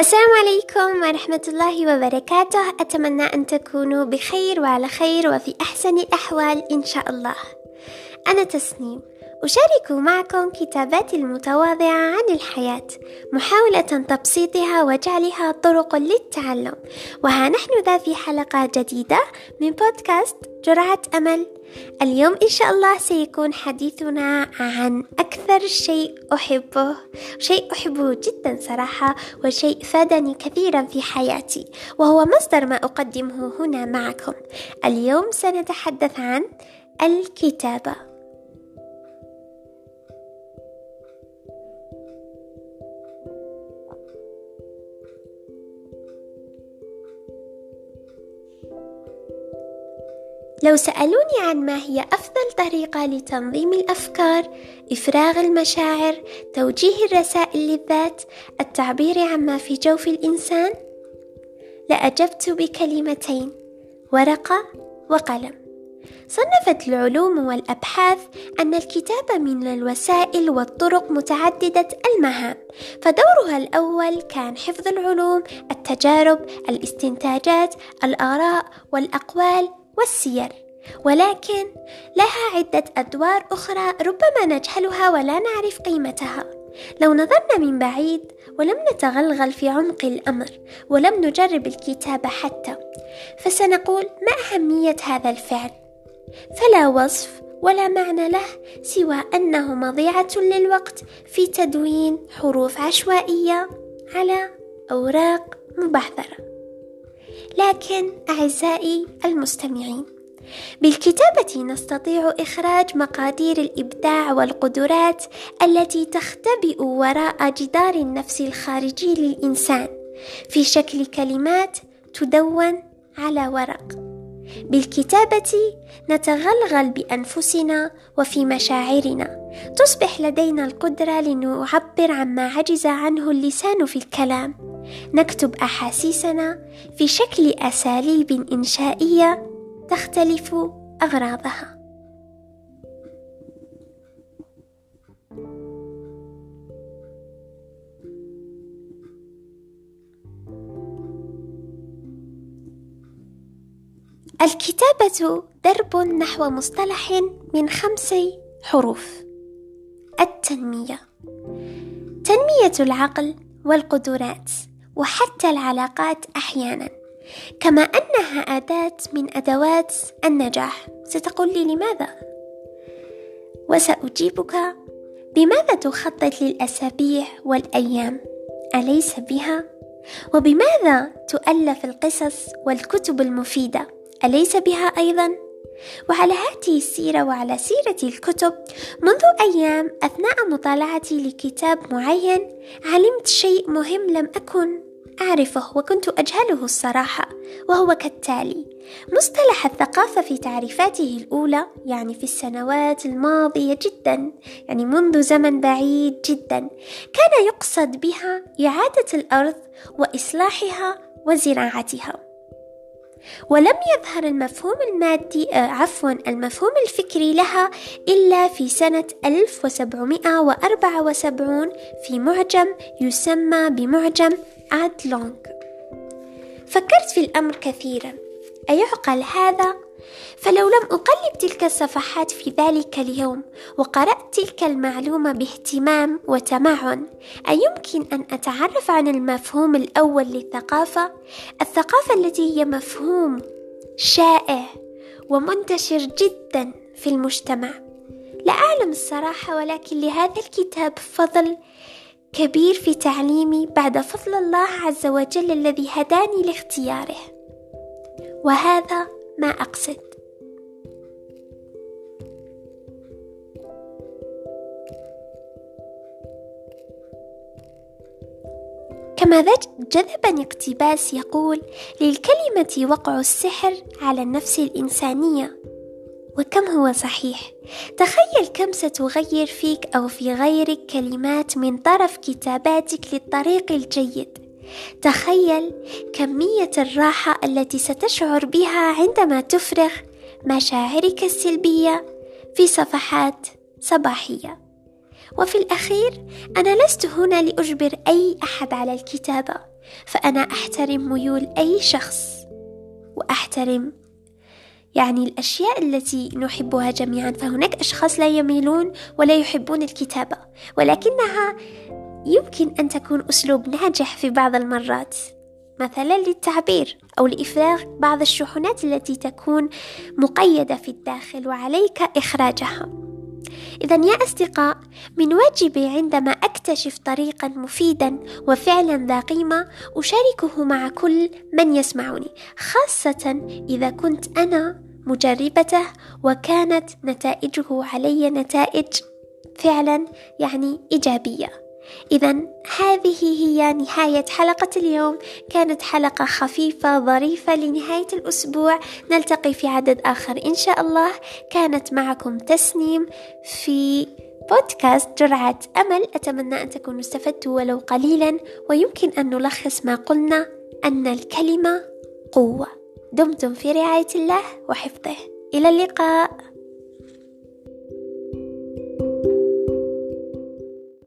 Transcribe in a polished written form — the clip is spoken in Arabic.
السلام عليكم ورحمة الله وبركاته. أتمنى أن تكونوا بخير وعلى خير وفي أحسن الأحوال إن شاء الله. أنا تسنيم أشارك معكم كتاباتي المتواضعة عن الحياة، محاولة تبسيطها وجعلها طرق للتعلم. وها نحن ذا في حلقة جديدة من بودكاست جرعة أمل. اليوم إن شاء الله سيكون حديثنا عن أكثر شيء أحبه، شيء أحبه جدا صراحة، وشيء فادني كثيرا في حياتي، وهو مصدر ما أقدمه هنا معكم. اليوم سنتحدث عن الكتابة. لو سألوني عن ما هي أفضل طريقة لتنظيم الأفكار، إفراغ المشاعر، توجيه الرسائل للذات، التعبير عما في جوف الإنسان، لأجبت بكلمتين: ورقة وقلم. صنفت العلوم والأبحاث أن الكتابة من الوسائل والطرق متعددة المهام، فدورها الأول كان حفظ العلوم، التجارب، الاستنتاجات، الآراء والأقوال والسير، ولكن لها عدة أدوار أخرى ربما نجهلها ولا نعرف قيمتها. لو نظرنا من بعيد ولم نتغلغل في عمق الأمر ولم نجرب الكتابة حتى، فسنقول: ما أهمية هذا الفعل؟ فلا وصف ولا معنى له سوى أنه مضيعة للوقت في تدوين حروف عشوائية على أوراق مبعثرة. لكن أعزائي المستمعين، بالكتابة نستطيع إخراج مقادير الإبداع والقدرات التي تختبئ وراء جدار النفس الخارجي للإنسان في شكل كلمات تدون على ورق. بالكتابة نتغلغل بأنفسنا وفي مشاعرنا، تصبح لدينا القدرة لنعبر عما عجز عنه اللسان في الكلام. نكتب أحاسيسنا في شكل أساليب إنشائية تختلف أغراضها. الكتابة درب نحو مصطلح من 5 حروف: التنمية، تنمية العقل والقدرات وحتى العلاقات أحيانا. كما أنها أداة من أدوات النجاح، ستقول لي لماذا؟ وسأجيبك: بماذا تخطط للأسابيع والأيام؟ أليس بها؟ وبماذا تؤلف القصص والكتب المفيدة؟ أليس بها أيضا؟ وعلى هذه السيرة وعلى سيرة الكتب، منذ أيام أثناء مطالعتي لكتاب معين علمت شيء مهم لم أكن أعرفه وكنت أجهله الصراحة، وهو كالتالي: مصطلح الثقافة في تعريفاته الأولى، يعني في السنوات الماضية جدا، يعني منذ زمن بعيد جدا، كان يقصد بها إعادة الأرض وإصلاحها وزراعتها، ولم يظهر المفهوم المفهوم الفكري لها إلا في سنة 1774 في معجم يسمى بمعجم ادلونغ. فكرت في الأمر كثيرا: أيعقل هذا؟ فلو لم أقلب تلك الصفحات في ذلك اليوم وقرأت تلك المعلومة باهتمام وتمعن، أيمكن أن أتعرف عن المفهوم الأول للثقافة؟ الثقافة التي هي مفهوم شائع ومنتشر جدا في المجتمع. لا أعلم الصراحة، ولكن لهذا الكتاب فضل كبير في تعليمي بعد فضل الله عز وجل الذي هداني لاختياره. وهذا ما أقصد. كما جذبني اقتباس يقول: للكلمة وقع السحر على النفس الإنسانية. وكم هو صحيح. تخيل كم ستغير فيك أو في غيرك كلمات من طرف كتاباتك للطريق الجيد. تخيل كمية الراحة التي ستشعر بها عندما تفرغ مشاعرك السلبية في صفحات صباحية، وفي الأخير أنا لست هنا لأجبر أي أحد على الكتابة، فأنا أحترم ميول أي شخص، وأحترم يعني الأشياء التي نحبها جميعا. فهناك أشخاص لا يميلون ولا يحبون الكتابة، ولكنها يمكن أن تكون أسلوب ناجح في بعض المرات، مثلا للتعبير أو لإفراغ بعض الشحنات التي تكون مقيدة في الداخل وعليك إخراجها. إذن يا أصدقاء، من واجبي عندما أكتشف طريقا مفيدا وفعلا ذا قيمة أشاركه مع كل من يسمعني، خاصة إذا كنت أنا مجربته وكانت نتائجه علي نتائج فعلا يعني إيجابية. إذن هذه هي نهاية حلقة اليوم، كانت حلقة خفيفة ظريفة لنهاية الأسبوع، نلتقي في عدد آخر إن شاء الله. كانت معكم تسنيم في بودكاست جرعة أمل، أتمنى أن تكونوا استفدتوا ولو قليلا، ويمكن أن نلخص ما قلنا أن الكلمة قوة. دمتم في رعاية الله وحفظه، إلى اللقاء.